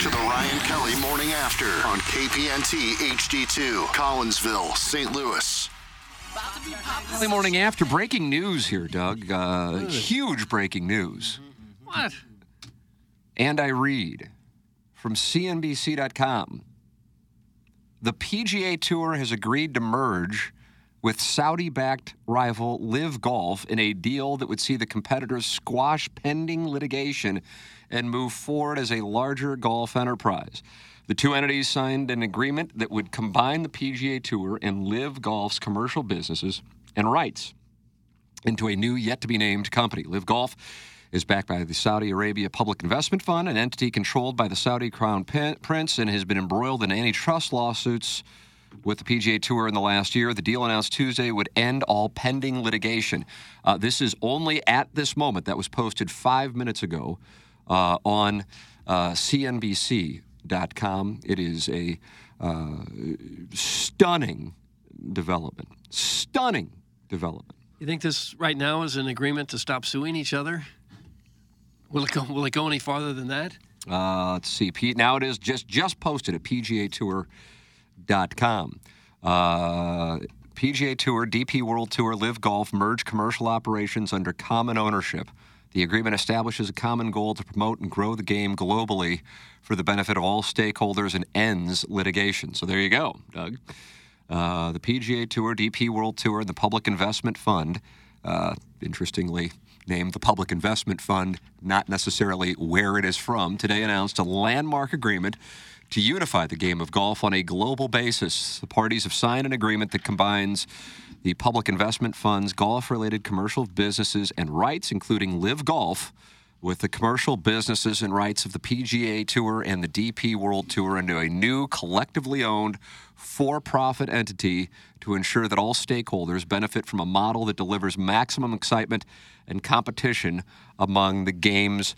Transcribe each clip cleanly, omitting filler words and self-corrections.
To the Ryan Kelly Morning After on KPNT HD2, Collinsville, St. Louis. Kelly Morning After. Breaking news here, Doug. Huge breaking news. What? And I read from CNBC.com. The PGA Tour has agreed to merge with Saudi-backed rival LIV Golf in a deal that would see the competitors squash pending litigation and move forward as a larger golf enterprise. The two entities signed an agreement that would combine the PGA Tour and LIV Golf's commercial businesses and rights into a new, yet-to-be-named company. LIV Golf is backed by the Saudi Arabia Public Investment Fund, an entity controlled by the Saudi Crown Prince, and has been embroiled in antitrust lawsuits with the PGA Tour in the last year. The deal announced Tuesday would end all pending litigation. This is only at this moment. That was posted 5 minutes ago on CNBC.com. It is a stunning development. Stunning development. You think this right now is an agreement to stop suing each other? Will it go any farther than that? Let's see, Pete. Now it is just posted at PGA Tour. .com. PGA Tour, DP World Tour, LIV Golf merge commercial operations under common ownership. The agreement establishes a common goal to promote and grow the game globally for the benefit of all stakeholders and ends litigation. So there you go, Doug. The PGA Tour, DP World Tour, and the Public Investment Fund, interestingly named the Public Investment Fund, not necessarily where it is from, today announced a landmark agreement to unify the game of golf on a global basis. The parties have signed an agreement that combines the Public Investment Fund's golf-related commercial businesses and rights, including LIV Golf, with the commercial businesses and rights of the PGA Tour and the DP World Tour into a new, collectively owned, for-profit entity to ensure that all stakeholders benefit from a model that delivers maximum excitement and competition among the game's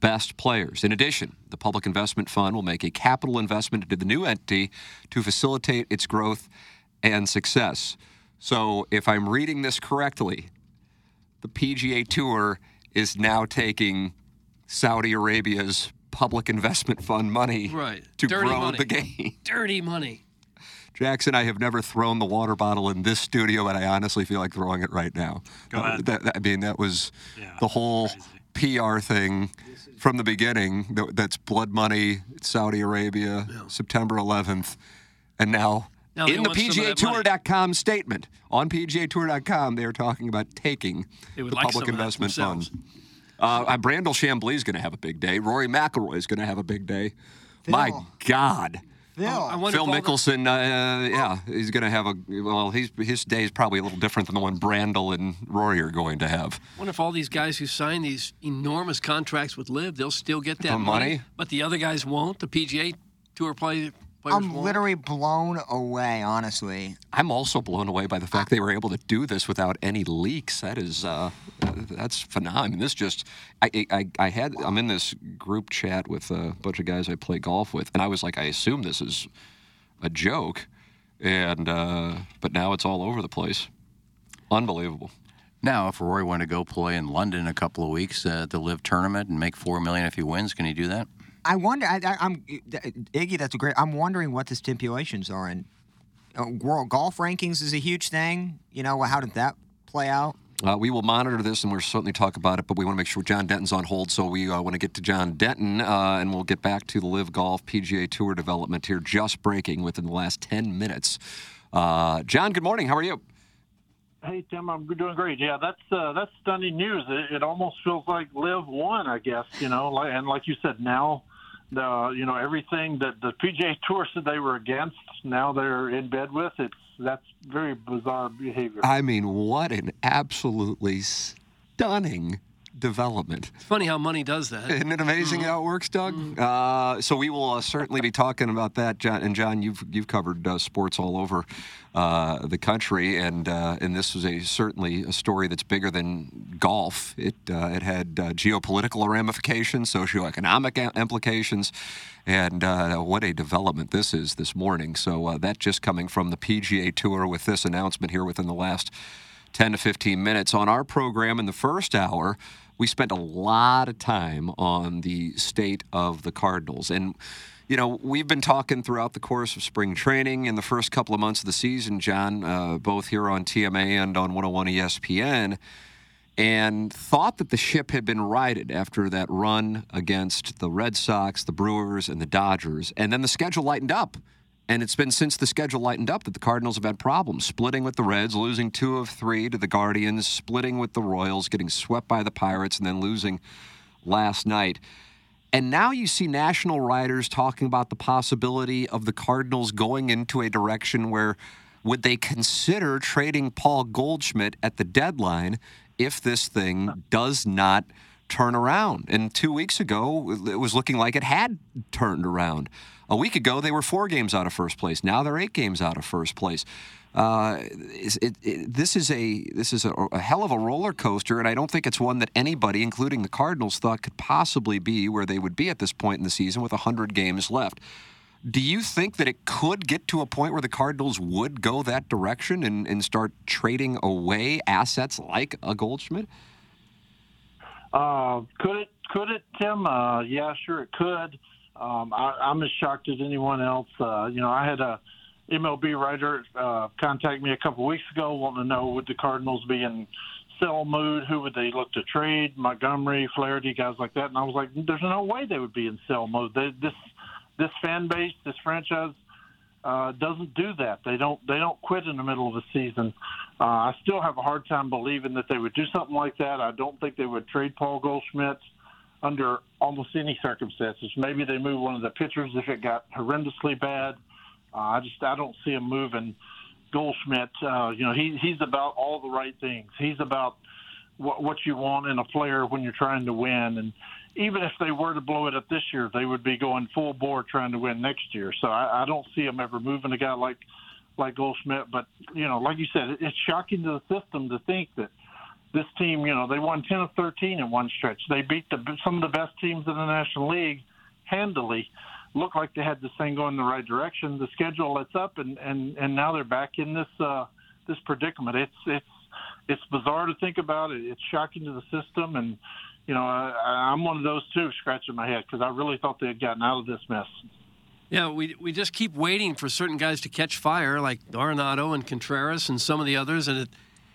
best players. In addition, the Public Investment Fund will make a capital investment into the new entity to facilitate its growth and success. So, if I'm reading this correctly, the PGA Tour is now taking Saudi Arabia's Public Investment Fund money to grow the game. Dirty money. Jackson, I have never thrown the water bottle in this studio, and I honestly feel like throwing it right now. That was the whole crazy PR thing from the beginning. That's blood money, Saudi Arabia, September 11th, and now in the PGAtour.com statement, on PGAtour.com, they are talking about taking the Public Investment Fund. Brandel Chamblee is going to have a big day. Rory McIlroy is going to have a big day. My God. Phil Mickelson, he's going to have his day is probably a little different than the one Brandel and Rory are going to have. I wonder if all these guys who sign these enormous contracts with LIV, they'll still get that money, but the other guys won't, the PGA Tour players won't. I'm literally blown away, honestly. I'm also blown away by the fact they were able to do this without any leaks. That is, that's phenomenal. I mean, this just, I'm in this group chat with a bunch of guys I play golf with, and I was like, I assume this is a joke, and but now it's all over the place. Unbelievable. Now, if Rory wanted to go play in London in a couple of weeks at the LIV tournament and make $4 million if he wins, can he do that? I wonder. I'm Iggy. That's a great. I'm wondering what the stipulations are in world golf rankings is a huge thing. You know, how did that play out? We will monitor this, and we'll certainly talk about it, but we want to make sure John Denton's on hold, so we want to get to John Denton, and we'll get back to the LIV Golf PGA Tour development here, just breaking within the last 10 minutes. John, good morning. How are you? Hey, Tim, I'm doing great. Yeah, that's stunning news. It almost feels like LIV won, I guess, you know, and like you said, now, you know, everything that the PGA Tour said they were against, now they're in bed with, that's very bizarre behavior. I mean, what an absolutely stunning development. It's funny how money does that. Isn't it amazing how it works, Doug? So we will certainly be talking about that, John. And John, you've covered sports all over the country, and this was certainly a story that's bigger than golf. It had geopolitical ramifications, socioeconomic implications, and what a development this is this morning. So that just coming from the PGA Tour with this announcement here within the last 10 to 15 minutes. On our program in the first hour, we spent a lot of time on the state of the Cardinals. And, you know, we've been talking throughout the course of spring training and the first couple of months of the season, John, both here on TMA and on 101 ESPN, and thought that the ship had been righted after that run against the Red Sox, the Brewers, and the Dodgers. And then the schedule lightened up. And it's been since the schedule lightened up that the Cardinals have had problems, splitting with the Reds, losing 2 of 3 to the Guardians, splitting with the Royals, getting swept by the Pirates, and then losing last night. And now you see national writers talking about the possibility of the Cardinals going into a direction where would they consider trading Paul Goldschmidt at the deadline if this thing does not turn around. And 2 weeks ago, it was looking like it had turned around. A week ago, they were 4 games out of first place. Now they're 8 games out of first place. This is a hell of a roller coaster, and I don't think it's one that anybody, including the Cardinals, thought could possibly be where they would be at this point in the season with 100 games left. Do you think that it could get to a point where the Cardinals would go that direction and start trading away assets like a Goldschmidt? Could it, Tim? Yeah, sure it could. I'm as shocked as anyone else. You know, I had a MLB writer contact me a couple weeks ago wanting to know, would the Cardinals be in sell mood? Who would they look to trade? Montgomery, Flaherty, guys like that. And I was like, there's no way they would be in sell mode. This fan base, this franchise doesn't do that. They don't quit in the middle of the season. I still have a hard time believing that they would do something like that. I don't think they would trade Paul Goldschmidt under almost any circumstances. Maybe they move one of the pitchers if it got horrendously bad. I don't see him moving Goldschmidt. You know, he's about all the right things. He's about what you want in a player when you're trying to win. And even if they were to blow it up this year, they would be going full bore trying to win next year. So I don't see him ever moving a guy like Goldschmidt. But, you know, like you said, it's shocking to the system to think that this team, you know, they won 10 of 13 in one stretch. They beat some of the best teams in the National League handily. Looked like they had this thing going the right direction. The schedule lets up, and now they're back in this predicament. It's bizarre to think about. It's shocking to the system, and, you know, I'm one of those, too, scratching my head because I really thought they had gotten out of this mess. Yeah, we just keep waiting for certain guys to catch fire, like Arenado and Contreras and some of the others, and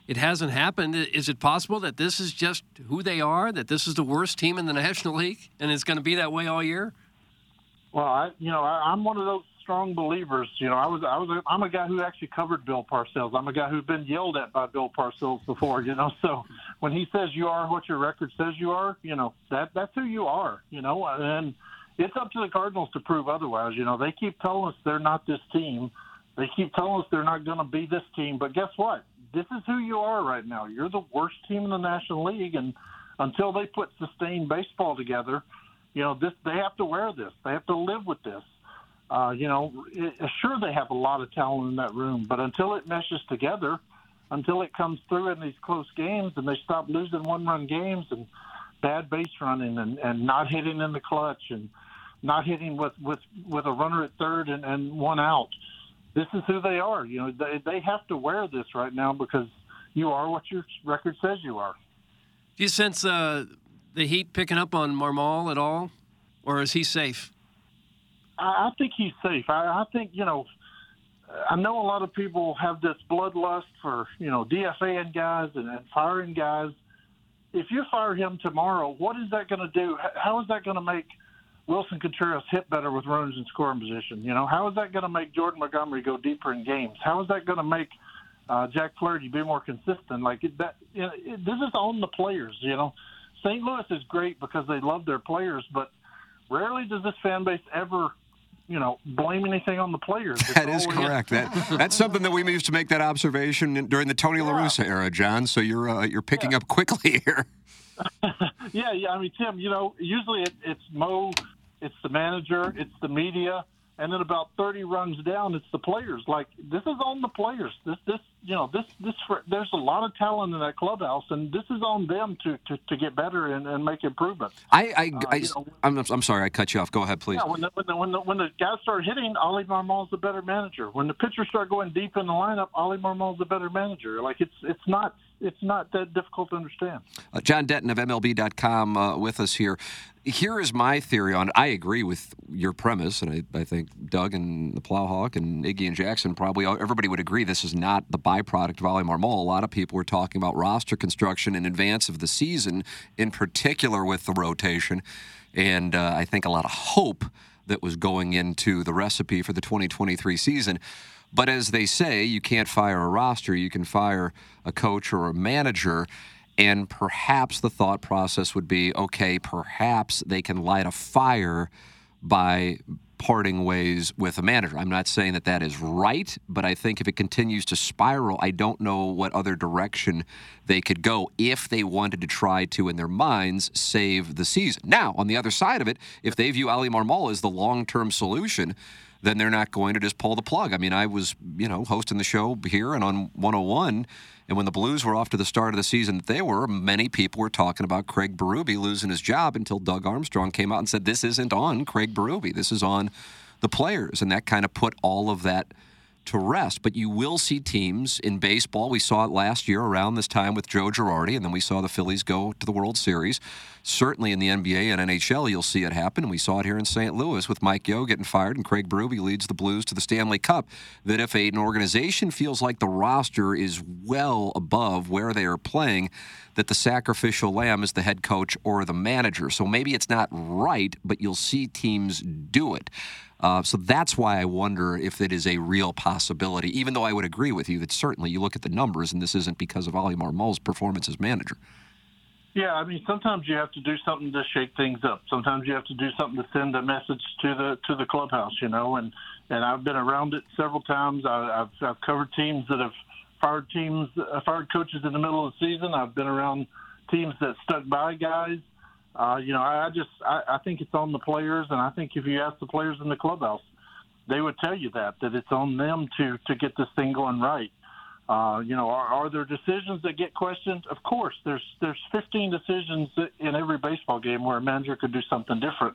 it hasn't happened. Is it possible that this is just who they are, that this is the worst team in the National League, and it's going to be that way all year? Well, I'm one of those strong believers. You know, I'm a guy who actually covered Bill Parcells. I'm a guy who's been yelled at by Bill Parcells before, you know. So when he says you are what your record says you are, you know, that's who you are, you know. And it's up to the Cardinals to prove otherwise. You know, they keep telling us they're not this team. They keep telling us they're not going to be this team. But guess what? This is who you are right now. You're the worst team in the National League. And until they put sustained baseball together, you know, they have to wear this. They have to live with this. You know, sure, they have a lot of talent in that room, but until it meshes together, until it comes through in these close games and they stop losing one-run games and bad base running and not hitting in the clutch and not hitting with a runner at third and one out, this is who they are. You know, they have to wear this right now because you are what your record says you are. Do you sense the Heat picking up on Marmol at all, or is he safe? I think he's safe. I think, you know, I know a lot of people have this bloodlust for, you know, DFAing guys and firing guys. If you fire him tomorrow, what is that going to do? How is that going to make Wilson Contreras hit better with runners in scoring position? You know, how is that going to make Jordan Montgomery go deeper in games? How is that going to make Jack Flaherty be more consistent? Like that, you know, this is on the players. You know, St. Louis is great because they love their players, but rarely does this fan base ever, you know, blame anything on the players. That is correct. That's something that we used to make that observation during the Tony La Russa era, John. So you're picking up quickly here. Yeah. I mean, Tim, you know, usually it's Mo, it's the manager, it's the media, and then about 30 rungs down, it's the players. Like, this is on the players. There's a lot of talent in that clubhouse, and this is on them to get better and make improvements. I'm sorry, I cut you off. Go ahead, please. Yeah, when the guys start hitting, Ollie Marmol's the better manager. When the pitchers start going deep in the lineup, Ollie Marmol's the better manager. Like, it's not that difficult to understand. John Denton of MLB.com with us here. Here is my theory on it. I agree with your premise, and I think Doug and the Plowhawk and Iggy and Jackson probably everybody would agree this is not the byproduct of Ollie Marmol. A lot of people were talking about roster construction in advance of the season, in particular with the rotation, and I think a lot of hope that was going into the recipe for the 2023 season. But as they say, you can't fire a roster. You can fire a coach or a manager. And perhaps the thought process would be, okay, perhaps they can light a fire by parting ways with a manager. I'm not saying that that is right, but I think if it continues to spiral, I don't know what other direction they could go if they wanted to try to, in their minds, save the season. Now, on the other side of it, if they view Ollie Marmol as the long-term solution, then they're not going to just pull the plug. I mean, I was, you know, hosting the show here and on 101, and when the Blues were off to the start of the season that they were, many people were talking about Craig Berube losing his job until Doug Armstrong came out and said, this isn't on Craig Berube. This is on the players. And that kind of put all of that to rest. But you will see teams in baseball. We saw it last year around this time with Joe Girardi, and then we saw the Phillies go to the World Series. Certainly in the NBA and NHL, you'll see it happen. We saw it here in St. Louis with Mike Yeo getting fired and Craig Berube leads the Blues to the Stanley Cup. That if an organization feels like the roster is well above where they are playing, that the sacrificial lamb is the head coach or the manager. So maybe it's not right, but you'll see teams do it. So that's why I wonder if it is a real possibility, even though I would agree with you that certainly you look at the numbers and this isn't because of Ollie Marmol's performance as manager. Yeah, I mean, sometimes you have to do something to shake things up. Sometimes you have to do something to send a message to the clubhouse, you know, and I've been around it several times. I've covered teams that have fired coaches in the middle of the season. I've been around teams that stuck by guys. You know, I think it's on the players, and I think if you ask the players in the clubhouse, they would tell you that it's on them to get this thing going right. You know, are there decisions that get questioned? Of course, there's 15 decisions in every baseball game where a manager could do something different.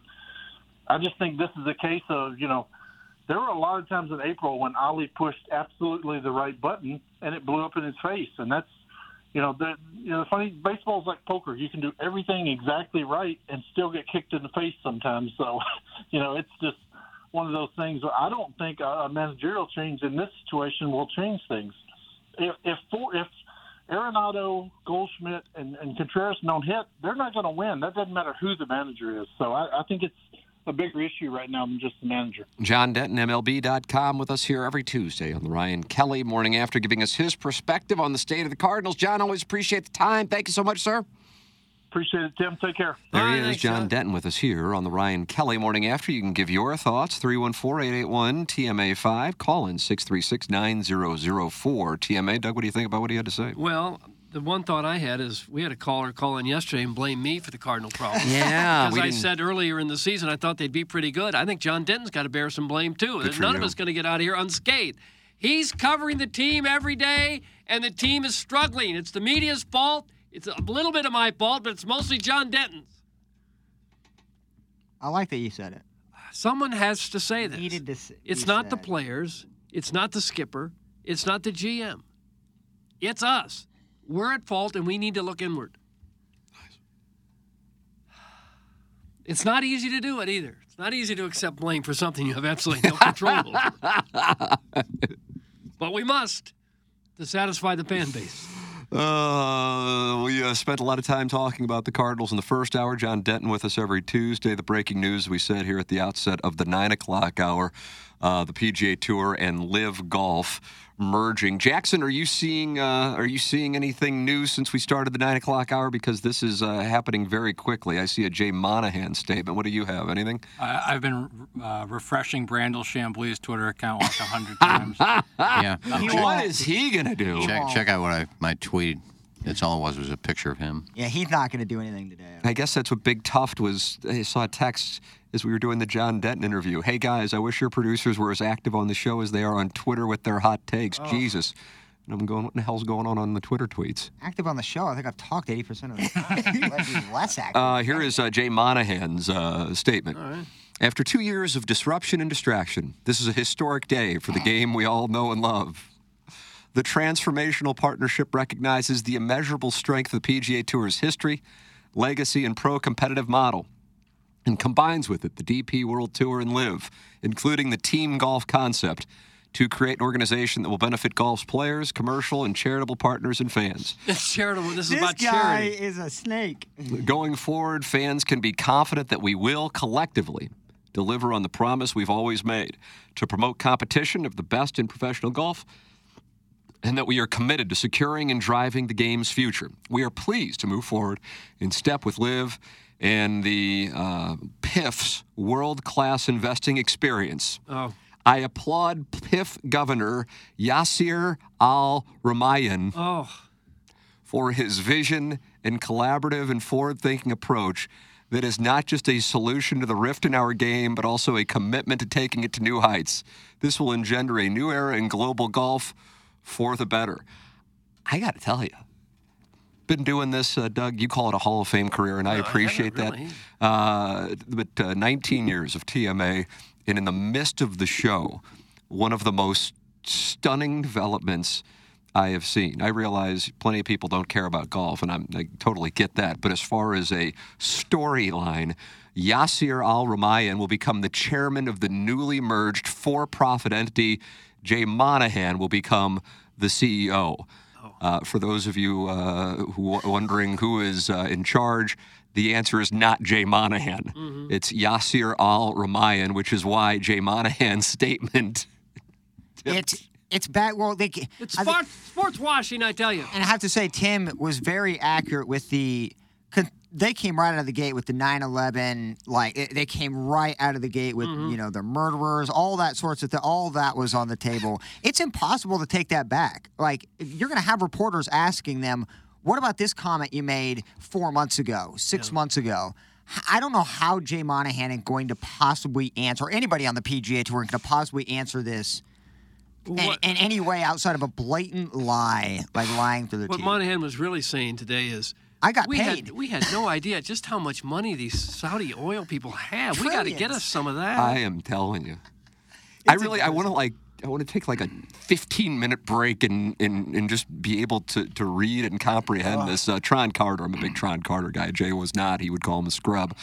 I just think this is a case of, you know, there were a lot of times in April when Ollie pushed absolutely the right button, and it blew up in his face, and that's, you know, the funny, baseball is like poker. You can do everything exactly right and still get kicked in the face sometimes. So, you know, it's just one of those things. I don't think a managerial change in this situation will change things. If Arenado, Goldschmidt, and Contreras don't hit, they're not going to win. That doesn't matter who the manager is. So I think it's a bigger issue right now than just the manager. John Denton, MLB.com, with us here every Tuesday on the Ryan Kelly Morning After, giving us his perspective on the state of the Cardinals. John, always appreciate the time. Thank you so much, sir. Appreciate it, Tim. Take care. There he is, John Denton, with us here on the Ryan Kelly Morning After. You can give your thoughts, 314-881-TMA5. Call in 636-9004. TMA, Doug, what do you think about what he had to say? Well, the one thought I had is we had a caller call in yesterday and blame me for the Cardinal problem. Yeah. Because I said earlier in the season I thought they'd be pretty good. I think John Denton's got to bear some blame, too. None of us going to get out of here unscathed. He's covering the team every day, and the team is struggling. It's the media's fault. It's a little bit of my fault, but it's mostly John Denton's. I like that you said it. Someone has to say this. It's not the players. It's not the skipper. It's not the GM. It's us. We're at fault, and we need to look inward. Nice. It's not easy to do it either. It's not easy to accept blame for something you have absolutely no control over. but we must to satisfy the fan base. We spent a lot of time talking about the Cardinals in the first hour. John Denton with us every Tuesday. The breaking news we said here at the outset of the 9 o'clock hour, the PGA Tour and LIV Golf merging. Jackson, are you seeing anything new since we started the 9 o'clock hour? Because this is happening very quickly. I see a Jay Monahan statement. What do you have? Anything? I've been refreshing Brandel Chamblee's Twitter account like 100 times. Yeah. What is he going to do? Check out what my tweet. That's all it was a picture of him. Yeah, he's not going to do anything today. I guess that's what Big Tuft was. I saw a text as we were doing the John Denton interview. Hey, guys, I wish your producers were as active on the show as they are on Twitter with their hot takes. Oh. Jesus. And I'm going, what the hell's going on the Twitter tweets? Active on the show. I think I've talked 80% of the time. Less active. Here is Jay Monahan's statement. All right. After 2 years of disruption and distraction, this is a historic day for the game we all know and love. The transformational partnership recognizes the immeasurable strength of the PGA Tour's history, legacy, and pro-competitive model, and combines with it the DP World Tour and LIV, including the team golf concept, to create an organization that will benefit golf's players, commercial, and charitable partners and fans. It's charitable. This is about charity. This guy is a snake. Going forward, fans can be confident that we will collectively deliver on the promise we've always made to promote competition of the best in professional golf, and that we are committed to securing and driving the game's future. We are pleased to move forward in step with LIV and the PIF's world-class investing experience. Oh. I applaud PIF Governor Yasir Al-Rumayyan for his vision and collaborative and forward-thinking approach that is not just a solution to the rift in our game, but also a commitment to taking it to new heights. This will engender a new era in global golf, for the better. I got to tell you, been doing this, Doug, you call it a Hall of Fame career, and I appreciate that. Really. But 19 years of TMA, and in the midst of the show, one of the most stunning developments I have seen. I realize plenty of people don't care about golf, and I totally get that. But as far as a storyline, Yasir Al-Rumayyan will become the chairman of the newly merged for-profit entity. Jay Monahan will become the CEO. For those of you who wondering who is in charge, the answer is not Jay Monahan. Mm-hmm. It's Yasir Al-Rumayyan, which is why Jay Monahan's statement. It's bad. Well, it's sports washing, I tell you. And I have to say, Tim was very accurate with the. They came right out of the gate with the 9/11, they came right out of the gate with, mm-hmm. The murderers, all that sorts of thing. All that was on the table. It's impossible to take that back. You're going to have reporters asking them, what about this comment you made 4 months ago, six months ago? I don't know how Jay Monahan is going to possibly answer, or anybody on the PGA Tour is going to possibly answer this in any way outside of a blatant lie, lying through the teeth. What Monahan was really saying today is, I got paid. We had no idea just how much money these Saudi oil people have. Trillions. We got to get us some of that. I am telling you. I want to take a 15-minute break and just be able to read and comprehend this. Tron Carter, I'm a big Tron Carter guy. Jay was not. He would call him a scrub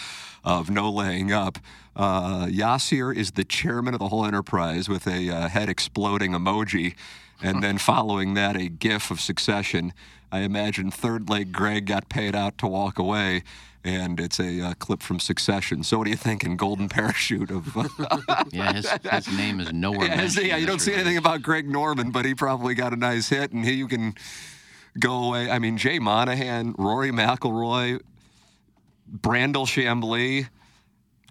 of no laying up. Yasir is the chairman of the whole enterprise with a head exploding emoji. And then following that, a gif of Succession. I imagine third leg Greg got paid out to walk away, and it's a clip from Succession. So what do you think in Golden Parachute of... Yeah, his name is nowhere mentioned. Yeah, you don't see anything about Greg Norman, but he probably got a nice hit, and you can go away. I mean, Jay Monahan, Rory McIlroy, Brandel Chamblee.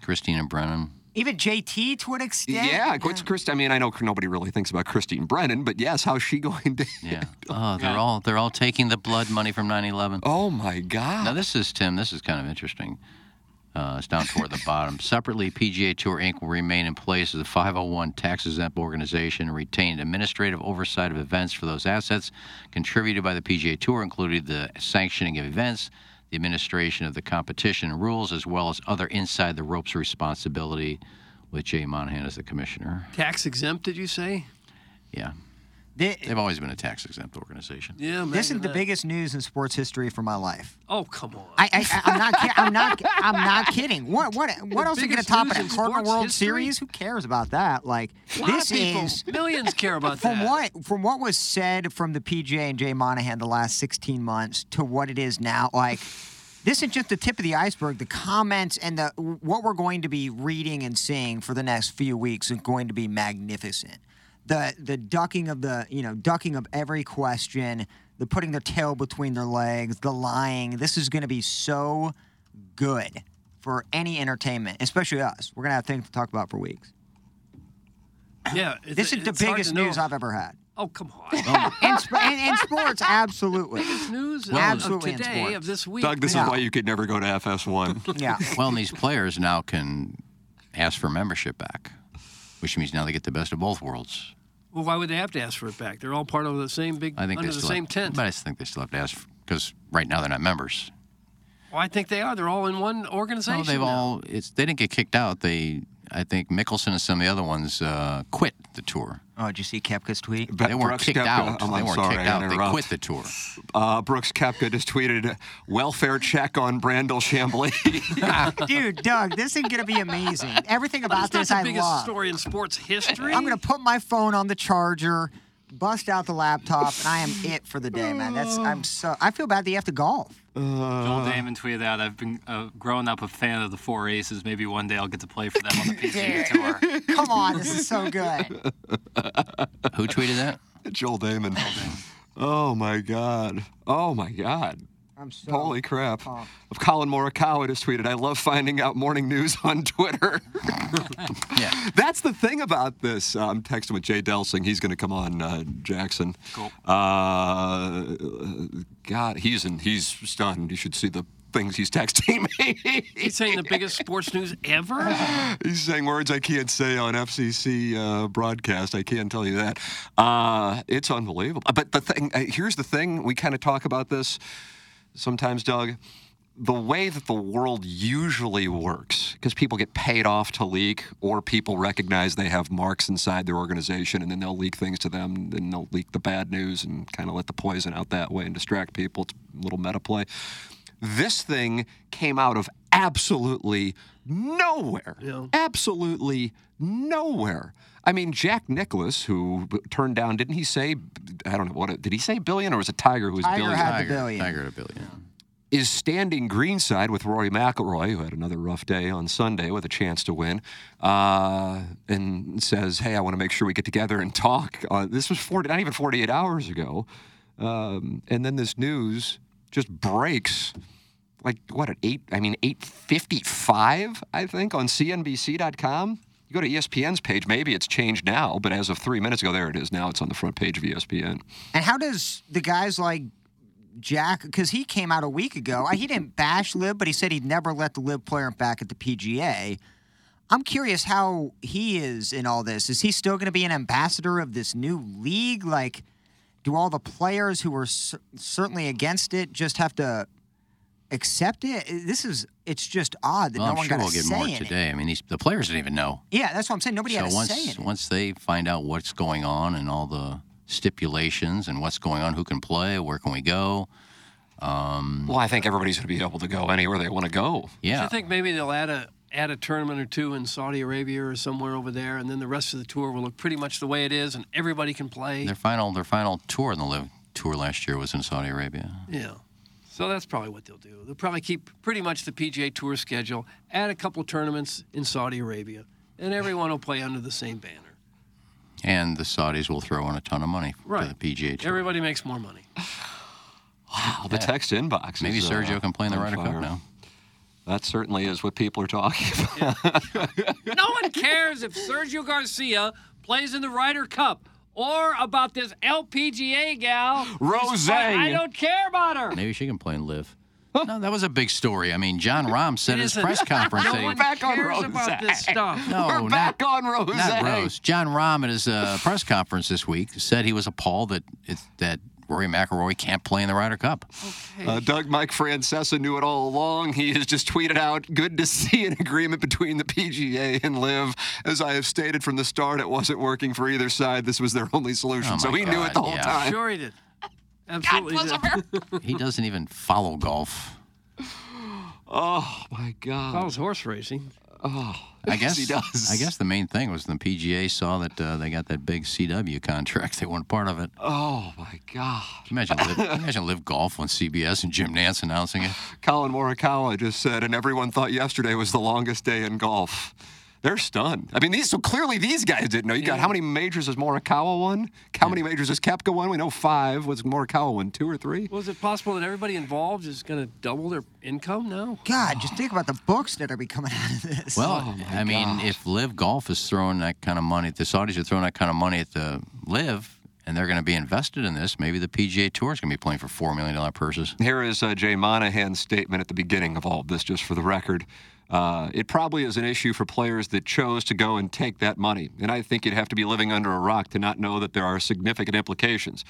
Christina Brennan. Even JT to an extent? Yeah, what's Christine? I mean, I know nobody really thinks about Christine Brennan, but yes, how's she going to? Yeah. Oh, they're all taking the blood money from 9/11. Oh my God! Now this is Tim. This is kind of interesting. It's down toward the bottom. Separately, PGA Tour Inc. will remain in place as a 501 tax-exempt organization and retain administrative oversight of events for those assets contributed by the PGA Tour, including the sanctioning of events, the administration of the competition and rules, as well as other inside-the-ropes responsibility with Jay Monahan as the commissioner. Tax-exempt, did you say? Yeah. They've always been a tax-exempt organization. Yeah, man. This is the biggest news in sports history for my life. Oh, come on! I'm not kidding. What else is going to top it? A Cardinal World Series? Who cares about that? Like, this is millions care about that. From what was said from the PGA and Jay Monahan the last 16 months to what it is now, like. This is just the tip of the iceberg. The comments and what we're going to be reading and seeing for the next few weeks is going to be magnificent. The ducking of every question, the putting their tail between their legs, the lying. This is going to be so good for any entertainment, especially us. We're going to have things to talk about for weeks. Yeah, this is the biggest news I've ever had. Oh, come on. And sports, absolutely. Biggest news of today, of this week. Doug, this is why you could never go to FS1. Yeah. Well, and these players now can ask for membership back, which means now they get the best of both worlds. Well, why would they have to ask for it back? They're all part of the same big, under the same tent. But I think they still have to ask, because right now they're not members. Well, I think they are. They're all in one organization. No, they didn't get kicked out. I think Mickelson and some of the other ones quit the tour. Oh, did you see Koepka's tweet? They weren't kicked out. They quit the tour. Brooks Koepka just tweeted, welfare check on Brandel Chamblee. Dude, Doug, this is going to be amazing. Everything about this I love. It's the biggest story in sports history. I'm going to put my phone on the charger, bust out the laptop, and I am it for the day, man. I feel bad that you have to golf. Joel Damon tweeted out, I've been growing up a fan of the Four Aces. Maybe one day I'll get to play for them on the PGA Tour. Come on, this is so good. Who tweeted that? Joel Damon. Oh, my God. I'm so holy crap. Oh. Colin Morikawa just tweeted, I love finding out morning news on Twitter. Yeah. That's the thing about this. I'm texting with Jay Delsing. He's going to come on, Jackson. Cool. God, he's stunned. You should see the things he's texting me. He's saying the biggest sports news ever? He's saying words I can't say on FCC broadcast. I can't tell you that. It's unbelievable. But the thing, here's the thing. We kind of talk about this sometimes, Doug, the way that the world usually works, because people get paid off to leak, or people recognize they have marks inside their organization, and then they'll leak things to them, then they'll leak the bad news and kind of let the poison out that way and distract people. It's a little meta play. This thing came out of absolutely nowhere. Yeah. Absolutely nowhere. I mean, Jack Nicklaus, who turned down, didn't he say, I don't know, did he say billion, or was it Tiger who was billion? Tiger had $1 billion. Is standing greenside with Rory McIlroy, who had another rough day on Sunday with a chance to win, and says, hey, I want to make sure we get together and talk. This was not even 48 hours ago. And then this news just breaks. Like, what, at 8:55, I think, on CNBC.com? You go to ESPN's page, maybe it's changed now, but as of 3 minutes ago, there it is. Now it's on the front page of ESPN. And how does the guys like Jack, because he came out a week ago, he didn't bash LIV, but he said he'd never let the LIV player back at the PGA. I'm curious how he is in all this. Is he still going to be an ambassador of this new league? Like, do all the players who are certainly against it just have to accept it? It's just odd that no one got a say in it. I'm sure we'll get more today. I mean, the players didn't even know. Yeah, that's what I'm saying. Nobody had a say in it. Once they find out what's going on and all the stipulations and what's going on, who can play, where can we go. Well, I think everybody's going to be able to go anywhere they want to go. Yeah. Do you think maybe they'll add a tournament or two in Saudi Arabia or somewhere over there, and then the rest of the tour will look pretty much the way it is, and everybody can play? Their final tour in the LIV Tour last year was in Saudi Arabia. Yeah. So that's probably what they'll do. They'll probably keep pretty much the PGA Tour schedule, add a couple tournaments in Saudi Arabia, and everyone will play under the same banner. And the Saudis will throw in a ton of money to the PGA Tour. Everybody makes more money. Wow, the text inbox. Maybe Sergio can play in the Ryder Cup now. That certainly is what people are talking about. Yeah. No one cares if Sergio Garcia plays in the Ryder Cup or about this LPGA gal. Rose. I don't care about her. Maybe she can play and live. No, that was a big story. I mean, John Rahm said in his press conference. No one cares about this stuff. We're back on Rose. Not Rose. John Rahm at his press conference this week said he was appalled that Rory McIlroy can't play in the Ryder Cup. Okay. Doug, Mike Francesa knew it all along. He has just tweeted out, good to see an agreement between the PGA and LIV. As I have stated from the start, it wasn't working for either side. This was their only solution. Oh so he God, knew it the whole time. Sure he did. Absolutely did. He doesn't even follow golf. Oh, my God. Follows horse racing. Oh, I guess he does. I guess the main thing was the PGA saw that they got that big CW contract. They weren't part of it. Oh, my God. Imagine LIV Golf on CBS and Jim Nantz announcing it. Colin Morikawa just said, and everyone thought yesterday was the longest day in golf. They're stunned. I mean, so clearly these guys didn't know. You got how many majors has Morikawa won? How many majors has Koepka won? We know 5. Was Morikawa won 2 or 3? Well, is it possible that everybody involved is going to double their income now? God, just think about the books that are coming out of this. Well, I mean, if LIV Golf is throwing that kind of money, if the Saudis are throwing that kind of money at the LIV, and they're going to be invested in this, maybe the PGA Tour is going to be playing for $4 million purses. Here is Jay Monahan's statement at the beginning of all of this, just for the record. It probably is an issue for players that chose to go and take that money. And I think you'd have to be living under a rock to not know that there are significant implications.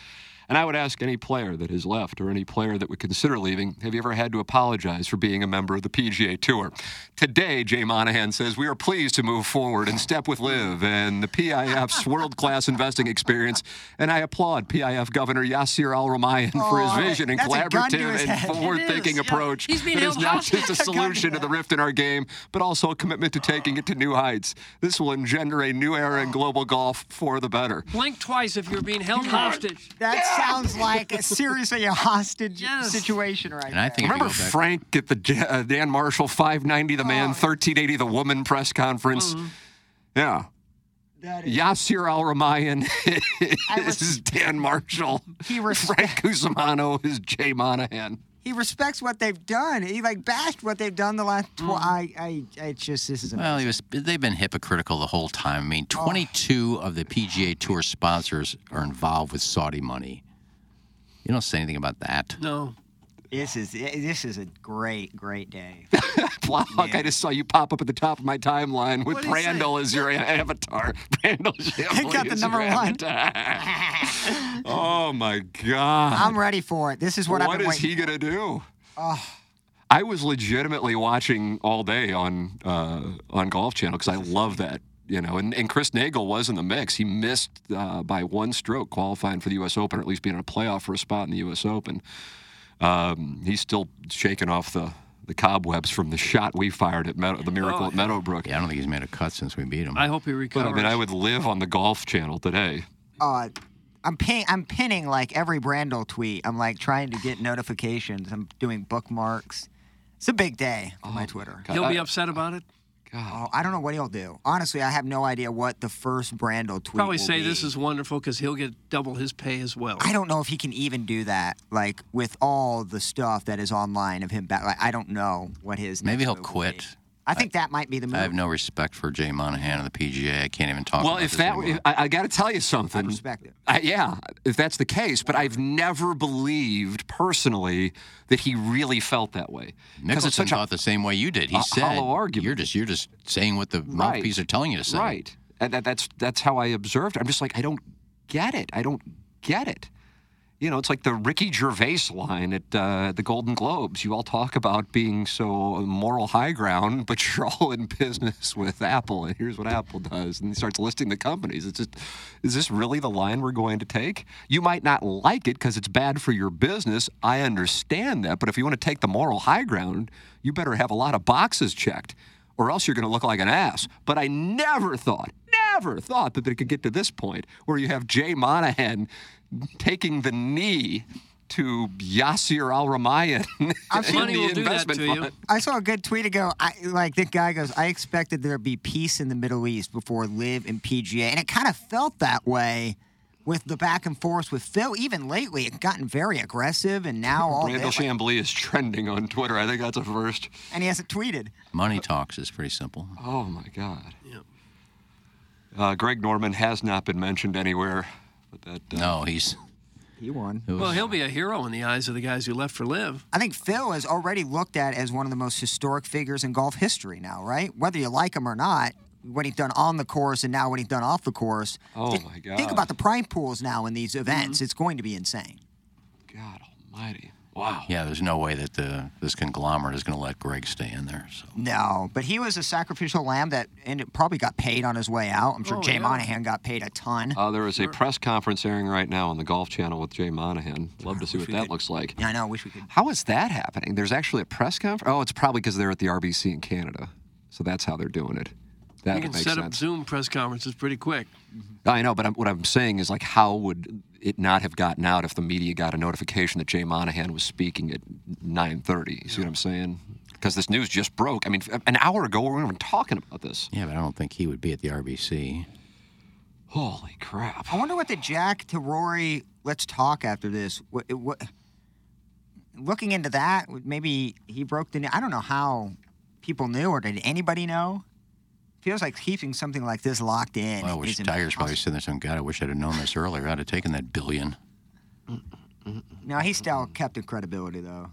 And I would ask any player that has left or any player that would consider leaving, have you ever had to apologize for being a member of the PGA Tour? Today, Jay Monahan says, we are pleased to move forward and step with LIV and the PIF's world-class investing experience. And I applaud PIF Governor Yasir Al-Rumayyan for his vision and collaborative and forward-thinking approach. He's being that is not just a solution to the rift in our game, but also a commitment to taking it to new heights. This will engender a new era in global golf for the better. Blink twice if you're being held hostage. Sounds like a seriously a hostage situation right now. Remember Frank at the Dan Marshall 590 the man, 1380 the woman press conference? Mm-hmm. Yeah. Yasir Al-Rumayyan is Dan Marshall. Frank Cusimano is Jay Monahan. He respects what they've done. He bashed what they've done the last. This is amazing. Well, they've been hypocritical the whole time. I mean, 22 of the PGA Tour sponsors are involved with Saudi money. You don't say anything about that. No. This is a great day. Block, I just saw you pop up at the top of my timeline with Brandel as your avatar. Brandel Chamblee got the number 1. Oh my God! I'm ready for it. This is what I've been waiting. What is he gonna do? I was legitimately watching all day on Golf Channel because I love that. You know, and Chris Nagel was in the mix. He missed by 1 stroke qualifying for the U.S. Open, or at least being in a playoff for a spot in the U.S. Open. He's still shaking off the cobwebs from the shot we fired at the Miracle at Meadowbrook. Yeah, I don't think he's made a cut since we beat him. I hope he recovers. But I mean, I would live on the Golf Channel today. I'm pinning like every Brandel tweet. I'm trying to get notifications. I'm doing bookmarks. It's a big day on my Twitter. God. He'll be upset about it. God. I don't know what he'll do. Honestly, I have no idea what the first Brandel tweet will be. Probably say this is wonderful because he'll get double his pay as well. I don't know if he can even do that, with all the stuff that is online of him. I don't know what his next move. Maybe he'll quit. I think that might be the move. I have no respect for Jay Monahan and the PGA. I can't even talk about this anymore. Well, I got to tell you something. I respect it. If that's the case. But I've never believed personally that he really felt that way. Mickelson thought the same way you did. He said, you're just saying what the mouthpiece are telling you to say. Right. And that's how I observed it. I'm just I don't get it. I don't get it. You know, it's like the Ricky Gervais line at the Golden Globes. You all talk about being so moral high ground, but you're all in business with Apple, and here's what Apple does. And he starts listing the companies. It's just, is this really the line we're going to take? You might not like it because it's bad for your business. I understand that. But if you want to take the moral high ground, you better have a lot of boxes checked, or else you're going to look like an ass. But I never thought that it could get to this point where you have Jay Monahan taking the knee to Yasir Al-Rumayyan in the investment fund. I saw a good tweet ago. The guy goes, I expected there to be peace in the Middle East before LIV and PGA. And it kind of felt that way with the back and forth with Phil. Even lately, it's gotten very aggressive. And now Brandel Chamblee is trending on Twitter. I think that's a first. And he hasn't tweeted. Money talks is pretty simple. Oh, my God. Yeah. Greg Norman has not been mentioned anywhere. No, he won. Well, he'll be a hero in the eyes of the guys who left for LIV. I think Phil is already looked at as one of the most historic figures in golf history now, right? Whether you like him or not, what he's done on the course and now what he's done off the course. Oh, my God. Think about the prize pools now in these events. Mm-hmm. It's going to be insane. God almighty. Wow. Yeah, there's no way that this conglomerate is going to let Greg stay in there. So. No, but he was a sacrificial lamb that probably got paid on his way out. I'm sure Jay Monahan got paid a ton. There is a press conference airing right now on the Golf Channel with Jay Monahan. Love to see what that looks like. Yeah, I know. I wish we could. How is that happening? There's actually a press conference? Oh, it's probably because they're at the RBC in Canada. So that's how they're doing it. That would make sense. You can set up Zoom press conferences pretty quick. Mm-hmm. I know, but what I'm saying is, like, how would it not have gotten out if the media got a notification that Jay Monahan was speaking at 9:30? You see what I'm saying? Because this news just broke. I mean, an hour ago, we weren't even talking about this. Yeah, but I don't think he would be at the RBC. Holy crap. I wonder what the Jack to Rory, let's talk after this. What, looking into that, maybe he broke the news. I don't know how people knew, or did anybody know? Feels like keeping something like this locked in. Well, I wish Tiger's probably sitting there saying, God, I wish I'd have known this earlier. I'd have taken that $1 billion. No, he still kept the credibility, though.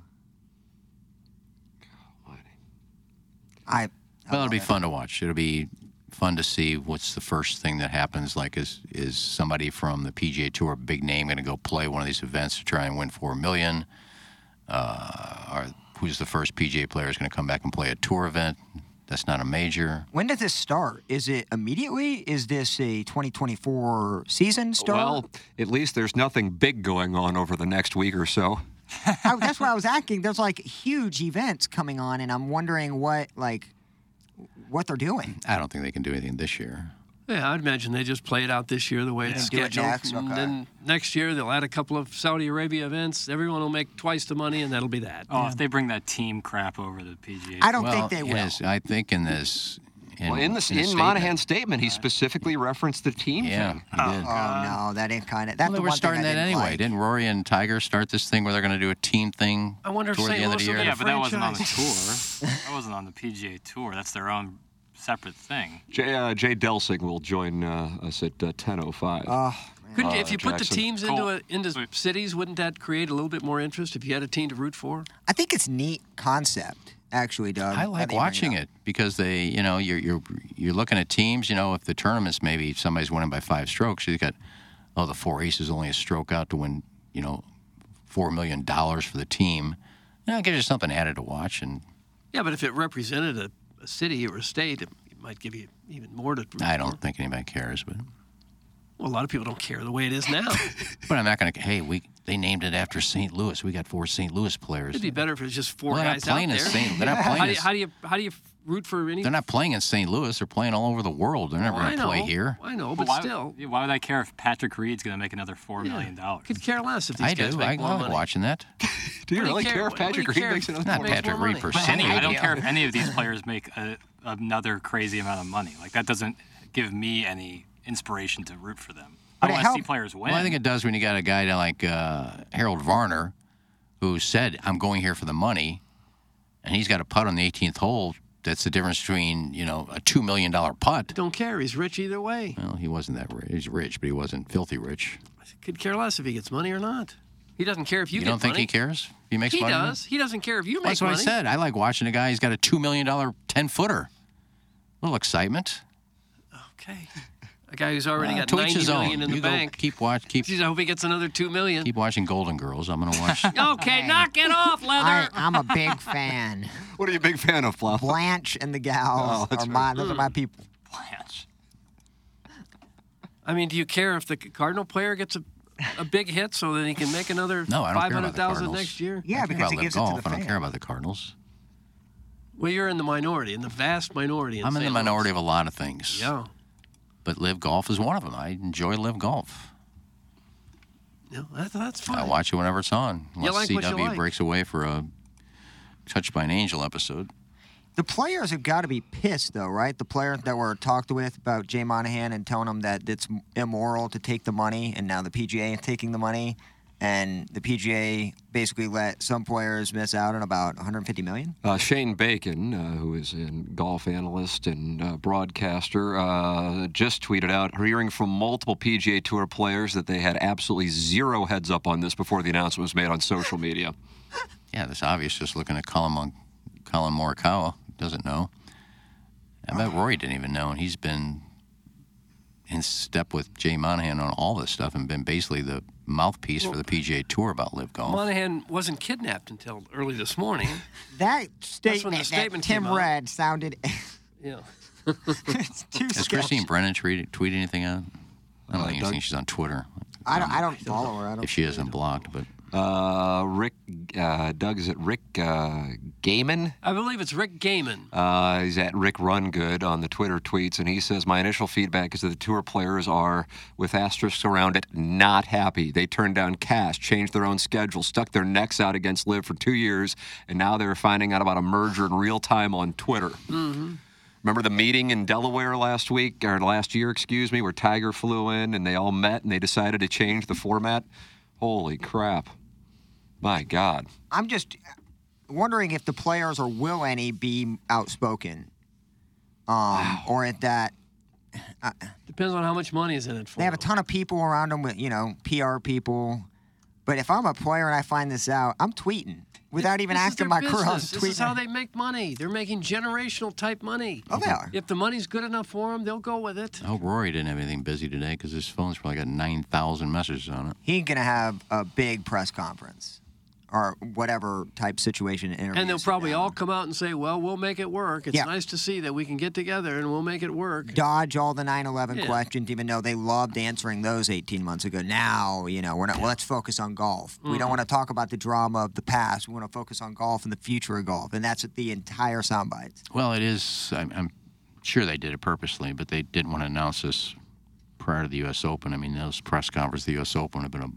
God, it'll be fun to watch. It'll be fun to see what's the first thing that happens. Like, is somebody from the PGA Tour, big name, going to go play one of these events to try and win $4 million? Who's the first PGA player is going to come back and play a tour event? That's not a major. When did this start? Is it immediately? Is this a 2024 season start? Well, at least there's nothing big going on over the next week or so. That's what I was asking. There's, like, huge events coming on, and I'm wondering what they're doing. I don't think they can do anything this year. Yeah, I'd imagine they just play it out this year the way it's scheduled. And then next year they'll add a couple of Saudi Arabia events. Everyone will make twice the money, and that'll be that. Oh, if they bring that team crap over to the PGA. I don't think they will. Yes, I think in this. In Monahan's statement, he specifically referenced the team thing. Yeah, he did. Oh, no, that ain't kind of. That's the one starting thing that anyway. Like. Didn't Rory and Tiger start this thing where they're going to do a team thing? I wonder if toward the end of the year. Yeah, but that wasn't on the tour. That wasn't on the PGA Tour. That's their own. Separate thing. Jay Delsing will join us at 10:05. Couldn't if you put Jackson. The teams into cities, wouldn't that create a little bit more interest if you had a team to root for? I think it's a neat concept, actually, Doug. I like watching it because they, you're looking at teams. You know, if the tournament's maybe somebody's winning by 5 strokes, you got the four aces only a stroke out to win. You know, $4 million for the team. You know, it gives you something added to watch and. Yeah, but if it represented a city or a state, it might give you even more to. I don't think anybody cares, but. Well, a lot of people don't care the way it is now. But I'm not going to. Hey, they named it after St. Louis. We got 4 St. Louis players. It'd be better if it was just 4 guys out there. They're not playing. How do you root for any? They're not playing in St. Louis. They're playing all over the world. They're never going to play here. I know, but still. Why would I care if Patrick Reed's going to make another $4 million? Could care less if these guys make more money. I love watching that. Do you really care if Patrick Reed makes another? Not Patrick Reed per se. I don't care if any of these players make another crazy amount of money. Like, that doesn't give me any inspiration to root for them. I want to see players win. Well, I think it does when you got a guy like Harold Varner, who said, "I'm going here for the money," and he's got a putt on the 18th hole. That's the difference between, a $2 million putt. I don't care. He's rich either way. Well, he wasn't that rich. He's rich, but he wasn't filthy rich. I could care less if he gets money or not. He doesn't care if you get money. You don't think he cares? He makes money? He does. He doesn't care if you make money. That's what I said. I like watching a guy. He's got a $2 million 10-footer. A little excitement. Okay. A guy who's already got $90 million in the bank. Keep. Jeez, I hope he gets another $2 million. Keep watching Golden Girls. I'm gonna watch. Okay, knock it off, Leather. I'm a big fan. What are you a big fan of, Fluff? Blanche and the gals those are my people. Blanche. I mean, do you care if the Cardinal player gets a big hit so that he can make another 500,000 next year? Yeah, because he gives it to the fans. I don't care about the Cardinals. Well, you're in the minority, in the vast minority. I'm in the minority of a lot of things. Yeah. But LIV Golf is one of them. I enjoy LIV Golf. No, that's fine. I watch it whenever it's on. Unless CW breaks away for a Touched by an Angel episode. The players have got to be pissed, though, right? The players that were talked with about Jay Monahan and telling him that it's immoral to take the money, and now the PGA is taking the money, and the PGA basically let some players miss out on about $150 million. Shane Bacon, who is a golf analyst and broadcaster, just tweeted out, hearing from multiple PGA Tour players that they had absolutely zero heads up on this before the announcement was made on social media. Yeah, that's obvious, just looking at Colin Morikawa. Doesn't know. I bet Rory didn't even know, and he's been in step with Jay Monahan on all this stuff and been basically the mouthpiece for the PGA Tour about LIV Golf. Monahan wasn't kidnapped until early this morning. That statement Tim Redd sounded... yeah. It's too sketchy. Does Christine Brennan tweet anything out? I don't think she's on Twitter. I don't follow her. I don't if she isn't blocked, but... Doug, is it Rick Gaiman? I believe it's Rick Gaiman. He's at Rick Rungood on the Twitter tweets, and he says, my initial feedback is that the tour players are, with asterisks around it, not happy. They turned down cash, changed their own schedule, stuck their necks out against LIV for 2 years, and now they're finding out about a merger in real time on Twitter. Mm-hmm. Remember the meeting in Delaware last year, where Tiger flew in, and they all met, and they decided to change the format? Holy crap. My God. I'm just wondering if the players, or will any, be outspoken. Wow. Or if that... depends on how much money is in it for them. They have a ton of people around them, with, PR people. But if I'm a player and I find this out, I'm tweeting. Without even asking my crew, I'm tweeting. This is how they make money. They're making generational-type money. Oh, they are. If the money's good enough for them, they'll go with it. I hope Rory didn't have anything busy today because his phone's probably got 9,000 messages on it. He ain't going to have a big press conference. Or whatever type situation interviews. And they'll probably all come out and say, well, we'll make it work. It's nice to see that we can get together and we'll make it work. Dodge all the 9/11 questions, even though they loved answering those 18 months ago. Now, we're not. Well, let's focus on golf. Mm-hmm. We don't want to talk about the drama of the past. We want to focus on golf and the future of golf. And that's the entire soundbite. Well, it is. I'm sure they did it purposely, but they didn't want to announce this prior to the U.S. Open. I mean, those press conferences at the U.S. Open have been a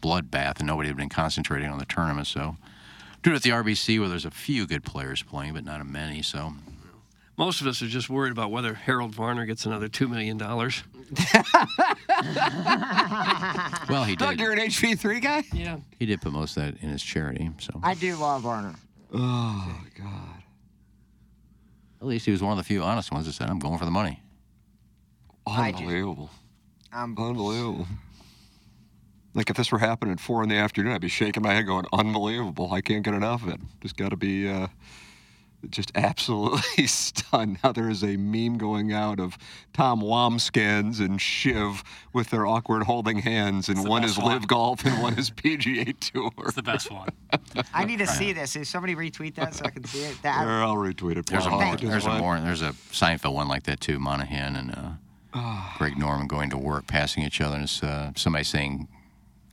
bloodbath, and nobody had been concentrating on the tournament. So, do it at the RBC where there's a few good players playing, but not a many. So, most of us are just worried about whether Harold Varner gets another $2 million. Well, he did. Doug, you're an HV3 guy. Yeah, he did put most of that in his charity. So I do love Varner. Oh God! At least he was one of the few honest ones that said, "I'm going for the money." Unbelievable! Unbelievable. Like, if this were happening at 4 in the afternoon, I'd be shaking my head going, unbelievable. I can't get enough of it. Just got to be just absolutely stunned. Now there is a meme going out of Tom Wamskins and Shiv with their awkward holding hands, and one is LIV Golf and one is PGA Tour. It's the best one. I need to see this. Is somebody retweet that so I can see it? I'll retweet it. There's a Seinfeld one like that, too. Monahan and Greg Norman going to work, passing each other, and it's somebody saying...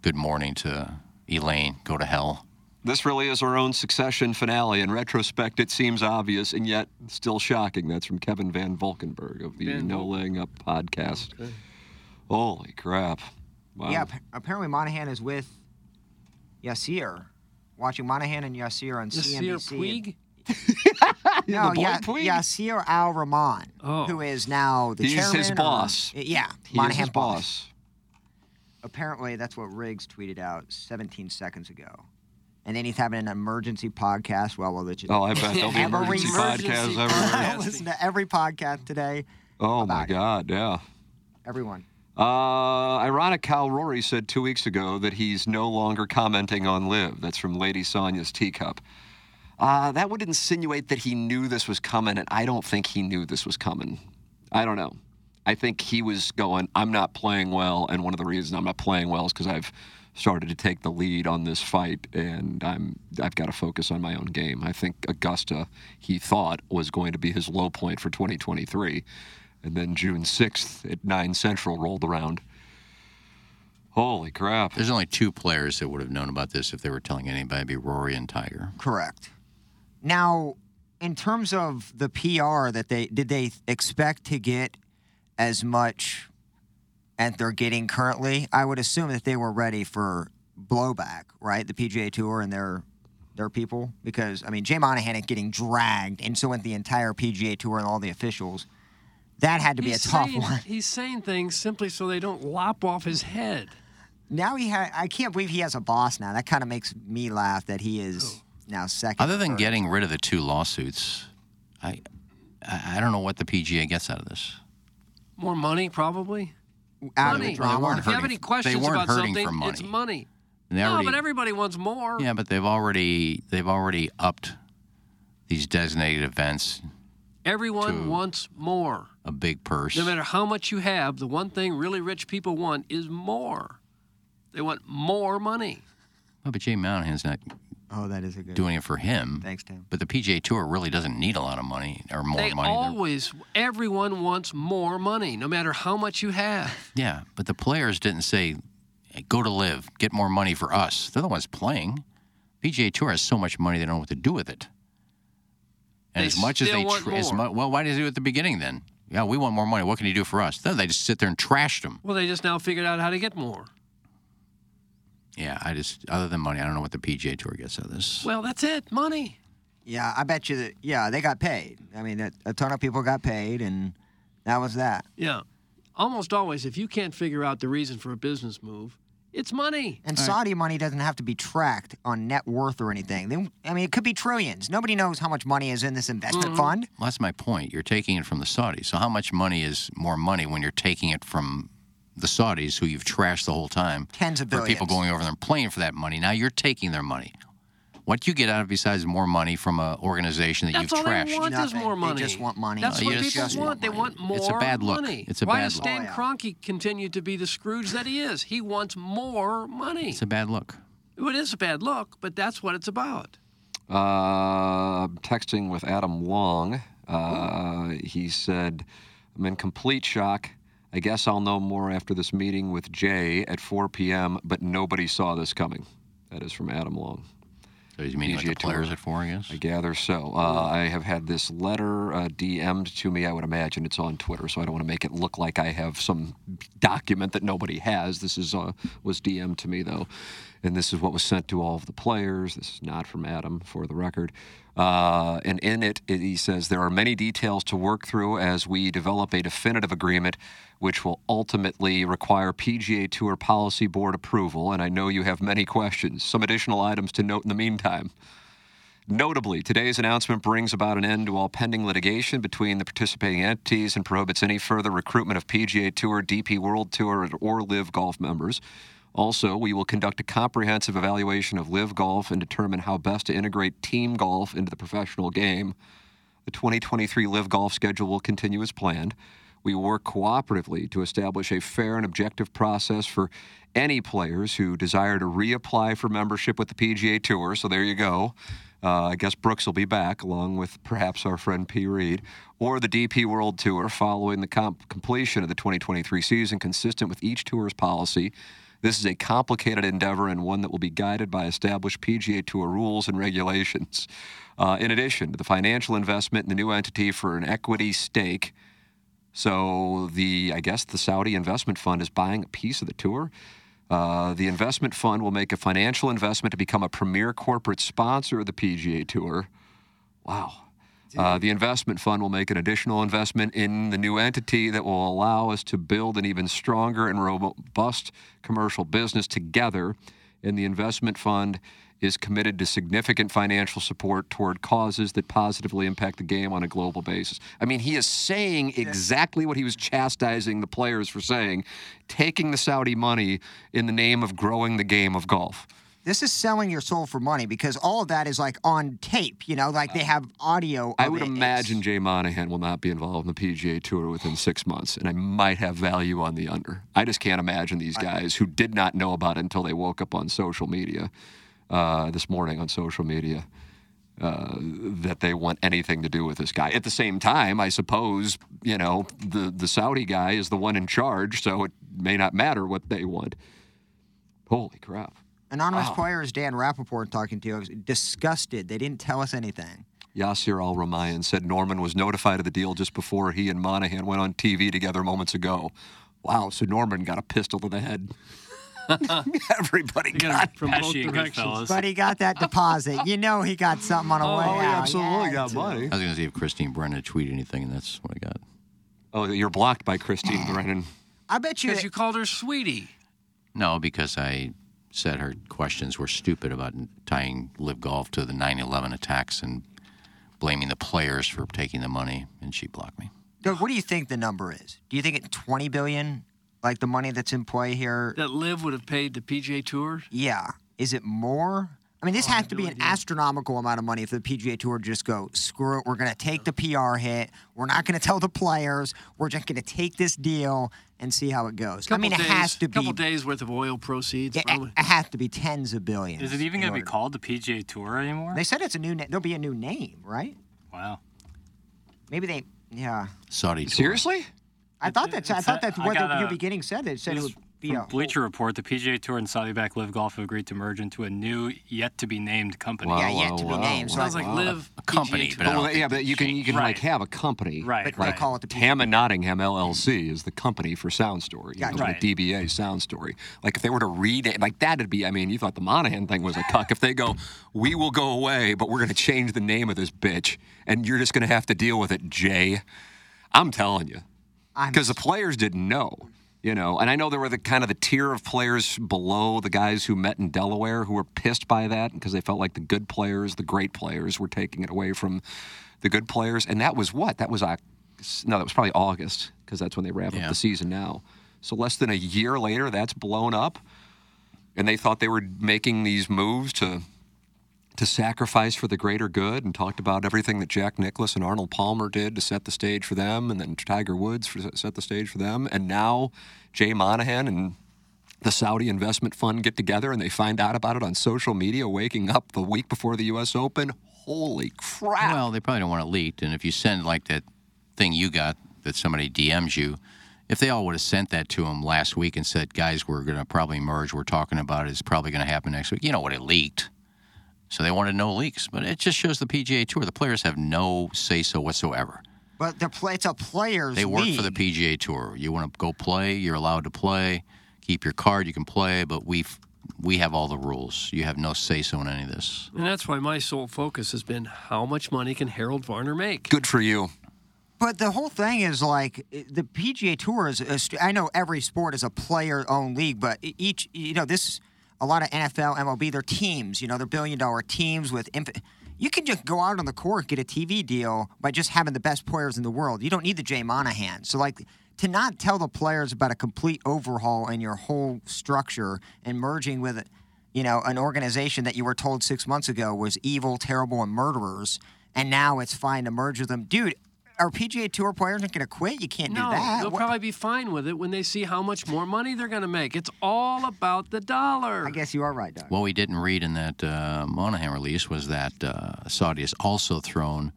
Good morning to Elaine. Go to hell. This really is our own Succession finale. In retrospect, it seems obvious and yet still shocking. That's from Kevin Van Volkenburg of the No Laying Up podcast. Okay. Holy crap. Wow. Yeah, apparently Monahan is with Yasir. Watching Monahan and Yasir on CNBC. Puig? Yasir Al-Rumayyan, who is now the chairman. He's his boss. Monahan's boss. Apparently, that's what Riggs tweeted out 17 seconds ago. And then he's having an emergency podcast. Well, I bet there'll be emergency podcasts everywhere. I listen to every podcast today. Oh, my God, yeah. Everyone. Ironic how Rory said 2 weeks ago that he's no longer commenting on LIV. That's from Lady Sonya's Teacup. That would insinuate that he knew this was coming, and I don't think he knew this was coming. I don't know. I think he was going, I'm not playing well, and one of the reasons I'm not playing well is because I've started to take the lead on this fight, and I've got to focus on my own game. I think Augusta, he thought, was going to be his low point for 2023, and then June 6th at 9 Central rolled around. Holy crap. There's only two players that would have known about this if they were telling anybody. It'd be Rory and Tiger. Correct. Now, in terms of the PR, did they expect to get as much as they're getting currently? I would assume that they were ready for blowback, right? The PGA Tour and their people. Because, I mean, Jay Monahan is getting dragged, and so went the entire PGA Tour and all the officials. That had to be a tough one. He's saying things simply so they don't lop off his head. Now I can't believe he has a boss now. That kind of makes me laugh that he is now second. Other than getting rid of the two lawsuits, I don't know what the PGA gets out of this. More money, probably. Money. If you have any questions about something, for money. It's money. But everybody wants more. Yeah, but they've already upped these designated events Everyone wants more. A big purse. No matter how much you have, the one thing really rich people want is more. They want more money. Oh, but Jay Monahan's not doing it for him. Thanks, Tim. But the PGA Tour really doesn't need a lot of money or more money. Everyone wants more money, no matter how much you have. Yeah, but the players didn't say, hey, go to LIV, get more money for us. They're the ones playing. PGA Tour has so much money, they don't know what to do with it. And as much as they why did they do it at the beginning then? Yeah, we want more money. What can you do for us? Then they just sit there and trashed them. Well, they just now figured out how to get more. Yeah, other than money, I don't know what the PGA Tour gets out of this. Well, that's it, money. Yeah, I bet you that, they got paid. I mean, a ton of people got paid, and that was that. Yeah. Almost always, if you can't figure out the reason for a business move, it's money. And Saudi money doesn't have to be tracked on net worth or anything. It could be trillions. Nobody knows how much money is in this investment fund. Well, that's my point. You're taking it from the Saudis. So how much money is more money when you're taking it from the Saudis, who you've trashed the whole time? Tens of billions. For people going over there and playing for that money. Now you're taking their money. What do you get out of besides more money from an organization that you've trashed? That's all they want is more money. They just want money. That's what people want. They want more money. It's a bad look. Why does Stan Kroenke continue to be the Scrooge that he is? He wants more money. It's a bad look. It is a bad look, but that's what it's about. I'm texting with Adam Long. He said, I'm in complete shock. I guess I'll know more after this meeting with Jay at 4 p.m., but nobody saw this coming. That is from Adam Long. So he's meeting with the players at 4, I guess? I gather so. I have had this letter DM'd to me. I would imagine it's on Twitter, so I don't want to make it look like I have some document that nobody has. This was DM'd to me, though, and this is what was sent to all of the players. This is not from Adam, for the record. And in it, he says, there are many details to work through as we develop a definitive agreement, which will ultimately require PGA Tour Policy Board approval, and I know you have many questions. Some additional items to note in the meantime. Notably, today's announcement brings about an end to all pending litigation between the participating entities and prohibits any further recruitment of PGA Tour, DP World Tour, or LIV Golf members. Also, we will conduct a comprehensive evaluation of LIV Golf and determine how best to integrate team golf into the professional game. The 2023 LIV Golf schedule will continue as planned. We will work cooperatively to establish a fair and objective process for any players who desire to reapply for membership with the PGA Tour. So there you go. I guess Brooks will be back, along with perhaps our friend P. Reed, or the DP World Tour following the completion of the 2023 season, consistent with each tour's policy. This is a complicated endeavor and one that will be guided by established PGA Tour rules and regulations. In addition to the financial investment in the new entity for an equity stake, so the Saudi investment fund is buying a piece of the tour. The investment fund will make a financial investment to become a premier corporate sponsor of the PGA Tour. Wow. The investment fund will make an additional investment in the new entity that will allow us to build an even stronger and robust commercial business together. And the investment fund is committed to significant financial support toward causes that positively impact the game on a global basis. I mean, he is saying exactly what he was chastising the players for saying, taking the Saudi money in the name of growing the game of golf. This is selling your soul for money, because all of that is, on tape, they have audio. I would imagine Jay Monahan will not be involved in the PGA Tour within 6 months, and I might have value on the under. I just can't imagine these guys who did not know about it until they woke up on social media, this morning on social media, that they want anything to do with this guy. At the same time, I suppose, the Saudi guy is the one in charge, so it may not matter what they want. Holy crap. Anonymous player is Dan Rappaport talking to you. I was disgusted. They didn't tell us anything. Yasir Al-Rumayyan said Norman was notified of the deal just before he and Monahan went on TV together moments ago. Wow, so Norman got a pistol to the head. Everybody got from both directions. But he got that deposit. He got something on a way out. Oh, he absolutely got money. I was going to see if Christine Brennan tweeted anything, and that's what I got. Oh, you're blocked by Christine Brennan. I bet you. Because you called her sweetie. No, because I said her questions were stupid about tying LIV Golf to the 9/11 attacks and blaming the players for taking the money, and she blocked me. Doug, what do you think the number is? Do you think it's $20 billion, the money that's in play here? That LIV would have paid the PGA Tour? Yeah. Is it more? I mean, this has to be an astronomical amount of money if the PGA Tour just go, screw it, we're going to take the PR hit, we're not going to tell the players, we're just going to take this deal and see how it goes. It has to be... A couple days' worth of oil proceeds, probably. It has to be tens of billions. Is it even going to be called the PGA Tour anymore? They said it's a new name. There'll be a new name, right? Wow. Maybe they... Yeah. Saudi Tour. Seriously? I thought that's what the new beginning said. It said it would... From Bleacher Report, the PGA Tour and Saudi backed LIV Golf have agreed to merge into a new, yet-to-be-named company. Wow, yeah, yet-to-be-named. Wow. Sounds like LIV a company. But you can right. Have a company. Right. But they call it the PGA. Tam and Nottingham LLC is the company for Sound Story. Yeah, right. The DBA Sound Story. Like, if they were to rename, like, that'd be, I mean, you thought the Monahan thing was a cuck. If they go, we will go away, but we're going to change the name of this bitch, and you're just going to have to deal with it, Jay. I'm telling you. Because the players didn't know. You know, and I know there were the tier of players below the guys who met in Delaware who were pissed by that because they felt like the good players, the great players, were taking it away from the good players. And that was what? That was probably August because that's when they wrap up the season now. So less than a year later, that's blown up. And they thought they were making these moves to sacrifice for the greater good, and talked about everything that Jack Nicklaus and Arnold Palmer did to set the stage for them, and then Tiger Woods set the stage for them. And now Jay Monahan and the Saudi investment fund get together, and they find out about it on social media, waking up the week before the U.S. Open. Holy crap. Well, they probably don't want it leaked. And if you send like that thing you got that somebody DMs you, if they all would have sent that to him last week and said, guys, we're going to probably merge. We're talking about it. It's probably going to happen next week. You know what? It leaked. So they wanted no leaks, but it just shows the PGA Tour. The players have no say-so whatsoever. But it's a players' league. They work for the PGA Tour. You want to go play, you're allowed to play. Keep your card, you can play, but we have all the rules. You have no say-so in any of this. And that's why my sole focus has been how much money can Harold Varner make? Good for you. But the whole thing is like the PGA Tour is I know every sport is a player-owned league, but each, you know, this – a lot of NFL, MLB, they're teams. You know, they're billion-dollar teams with you can just go out on the court, get a TV deal by just having the best players in the world. You don't need the Jay Monahan. So, like, to not tell the players about a complete overhaul in your whole structure and merging with, you know, an organization that you were told 6 months ago was evil, terrible, and murderers, and now it's fine to merge with them. Dude, our PGA Tour players aren't going to quit. You can't do that. No, they'll probably be fine with it when they see how much more money they're going to make. It's all about the dollar. I guess you are right, Doug. What we didn't read in that Monahan release was that Saudi has also thrown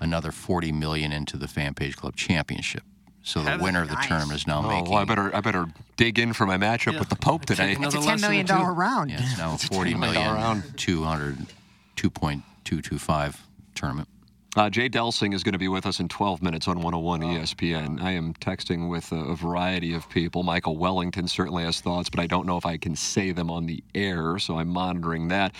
another $40 million into the Fan Page Club Championship. So the winner of the term is now making... Well, I better dig in for my matchup with the Pope today. It's a $10 million round. Yeah, it's now $40 million, $2.225 tournament. Jay Delsing is going to be with us in 12 minutes on 101 ESPN. I am texting with a variety of people. Michael Wellington certainly has thoughts, but I don't know if I can say them on the air, so I'm monitoring that.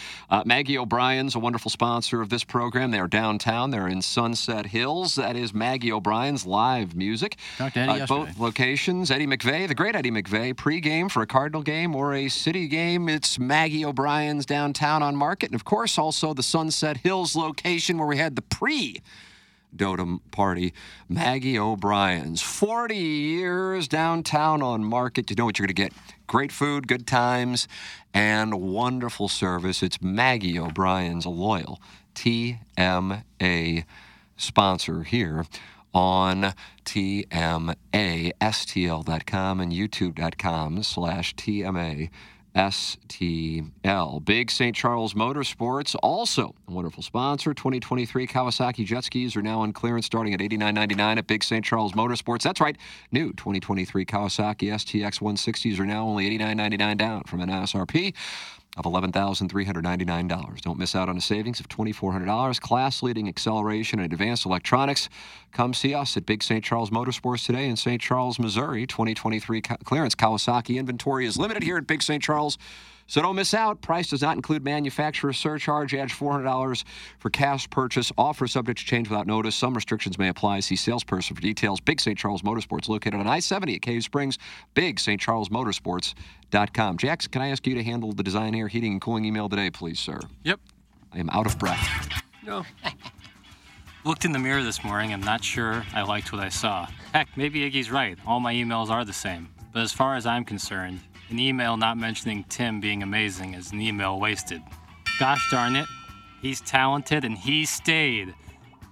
Maggie O'Brien's a wonderful sponsor of this program. They're downtown. They're in Sunset Hills. That is Maggie O'Brien's live music. Talked to Eddie yesterday. Both locations. Eddie McVay, the great Eddie McVay, pregame for a Cardinal game or a City game. It's Maggie O'Brien's downtown on Market. And, of course, also the Sunset Hills location where we had the Dotem party. Maggie O'Brien's 40 years downtown on Market. You know what you're going to get. Great food, good times, and wonderful service. It's Maggie O'Brien's, a loyal TMA sponsor here on TMA, STL.com and YouTube.com/TMA. STL. Big St. Charles Motorsports, also a wonderful sponsor. 2023 Kawasaki jet skis are now on clearance starting at $89.99 at Big St. Charles Motorsports. That's right. New 2023 Kawasaki STX 160s are now only $89.99 down from an MSRP of $11,399. Don't miss out on a savings of $2,400. Class-leading acceleration and advanced electronics. Come see us at Big St. Charles Motorsports today in St. Charles, Missouri. 2023 clearance Kawasaki inventory is limited here at Big St. Charles, so don't miss out. Price does not include manufacturer surcharge. Add $400 for cash purchase. Offer subject to change without notice. Some restrictions may apply. See salesperson for details. Big St. Charles Motorsports, located on I-70 at Cave Springs. Big St. Charles Motorsports.com. Jax, can I ask you to handle the design, air, heating, and cooling email today, please, sir? Yep. I am out of breath. No. Looked in the mirror this morning. I'm not sure I liked what I saw. Heck, maybe Iggy's right. All my emails are the same. But as far as I'm concerned, an email not mentioning Tim being amazing is an email wasted. Gosh darn it, he's talented and he stayed.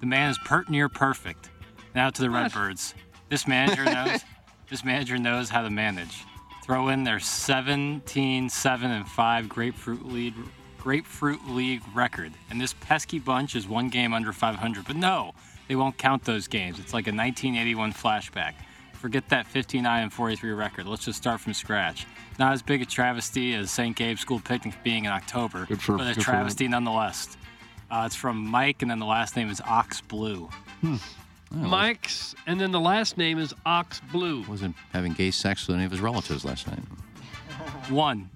The man is near perfect. Now to the Redbirds. This manager knows. This manager knows how to manage. Throw in their 17-7-5 Grapefruit League record, and this pesky bunch is one game under 500. But no, they won't count those games. It's like a 1981 flashback. Forget that 59-43 record. Let's just start from scratch. Not as big a travesty as St. Gabe's school picnic being in October, but a travesty nonetheless. It's from Mike, and then the last name is Ox Blue. Mike's, and then the last name is Ox Blue. Wasn't having gay sex with any of his relatives last night. One.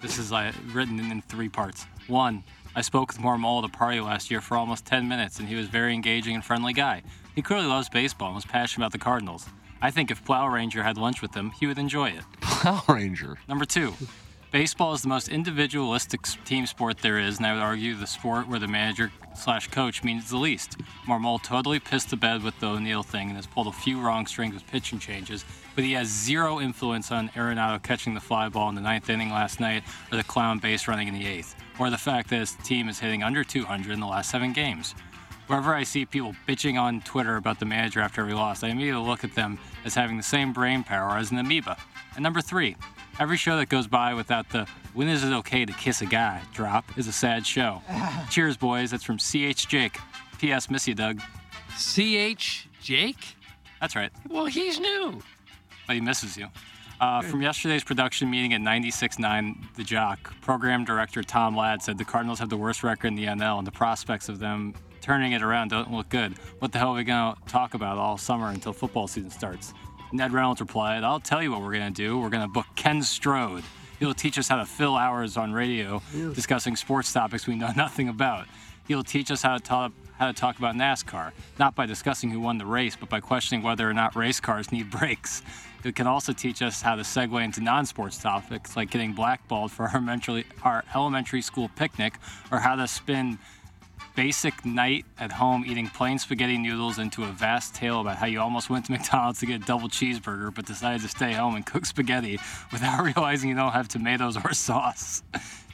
This is written in three parts. One, I spoke with Marmol at a party last year for almost 10 minutes, and he was a very engaging and friendly guy. He clearly loves baseball and was passionate about the Cardinals. I think if Plow Ranger had lunch with him, he would enjoy it. Plow Ranger. Number two, baseball is the most individualistic team sport there is, and I would argue the sport where the manager/coach means the least. Marmol totally pissed the bed with the O'Neill thing and has pulled a few wrong strings with pitching changes, but he has zero influence on Arenado catching the fly ball in the ninth inning last night, or the clown base running in the eighth, or the fact that his team is hitting under 200 in the last 7 games. Wherever I see people bitching on Twitter about the manager after every loss, I immediately look at them as having the same brain power as an amoeba. And number three, every show that goes by without the "when is it okay to kiss a guy" drop is a sad show. Cheers, boys. That's from C.H. Jake. P.S. Miss you, Doug. C.H. Jake? That's right. Well, he's new. But he misses you. From yesterday's production meeting at 96.9 The Jock, program director Tom Ladd said the Cardinals have the worst record in the NL, and the prospects of them turning it around doesn't look good. What the hell are we going to talk about all summer until football season starts? Ned Reynolds replied, I'll tell you what we're going to do. We're going to book Ken Strode. He'll teach us how to fill hours on radio discussing sports topics we know nothing about. He'll teach us how to talk about NASCAR, not by discussing who won the race, but by questioning whether or not race cars need brakes. It can also teach us how to segue into non-sports topics, like getting blackballed for our elementary school picnic, or how to spin basic night at home eating plain spaghetti noodles into a vast tale about how you almost went to McDonald's to get a double cheeseburger but decided to stay home and cook spaghetti without realizing you don't have tomatoes or sauce.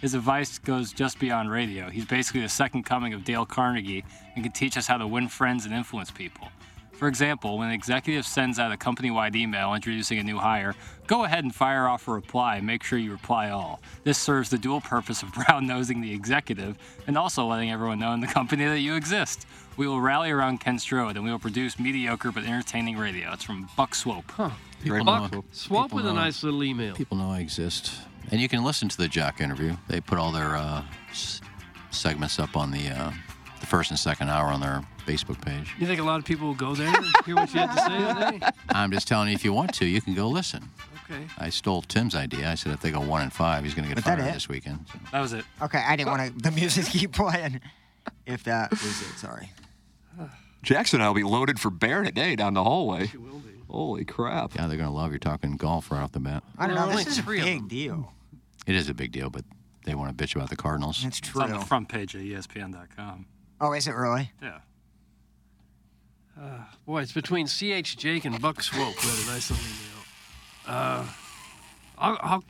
His advice goes just beyond radio. He's basically the second coming of Dale Carnegie and can teach us how to win friends and influence people. For example, when an executive sends out a company-wide email introducing a new hire, go ahead and fire off a reply and make sure you reply all. This serves the dual purpose of brown-nosing the executive and also letting everyone know in the company that you exist. We will rally around Ken Strode, and we will produce mediocre but entertaining radio. It's from Buck Swope. Huh. Buck Swope with a nice little email. People know I exist. And you can listen to the Jock interview. They put all their segments up on the first and second hour on their Facebook page. You think a lot of people will go there and hear what you have to say today? I'm just telling you, if you want to, you can go listen. Okay. I stole Tim's idea. I said if they go 1-5, he's going to get fired this weekend. So. That was it. Okay, I didn't want to. The music keep playing. If that was it, sorry. Jackson, I'll be loaded for bear today down the hallway. She will be. Holy crap. Yeah, they're going to love you talking golf right off the bat. I don't know. This is a big deal. It is a big deal, but they want to bitch about the Cardinals. That's true. It's on the front page of ESPN.com. Oh, is it really? Yeah. Boy, it's between C.H. Jake and Buck Swope. What a nice little email.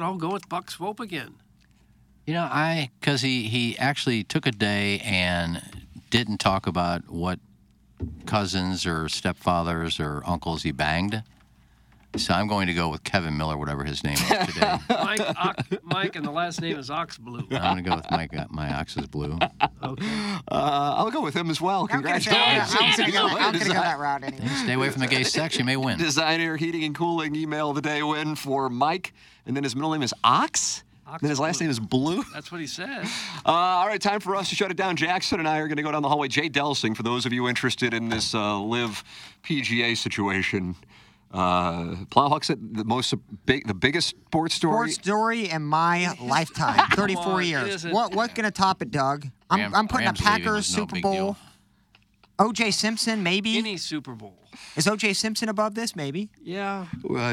I'll go with Buck Swope again. You know, because he actually took a day and didn't talk about what cousins or stepfathers or uncles he banged. So I'm going to go with Kevin Miller, whatever his name is today. Mike, and the last name is Ox Blue. I'm going to go with Mike. My Ox is Blue. Okay. I'll go with him as well. Congratulations. I'm going to go that route anyway. Stay away from the gay sex. You may win. Designer Heating and Cooling email of the day win for Mike. And then his middle name is Ox. And then his last name is Blue. That's what he said. All right, time for us to shut it down. Jackson and I are going to go down the hallway. Jay Delsing, for those of you interested in this live PGA situation. Plowhawks at the biggest sports story. Sports story in my lifetime, 34 years. What's going to top it, Doug? I'm putting Rams a Packers no Super Bowl. O.J. Simpson, maybe. Any Super Bowl. Is O.J. Simpson above this, maybe? Yeah.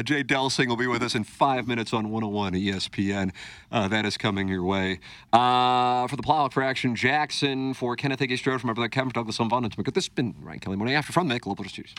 Jay Delsing will be with us in 5 minutes on 101 ESPN. That is coming your way. For the Plowhawk Fraction, Jackson, for Kenneth Hickey Strode, from my brother Kevin, Douglas Von Vonden's. This has been Ryan Kelly Morning After from Mick Local News.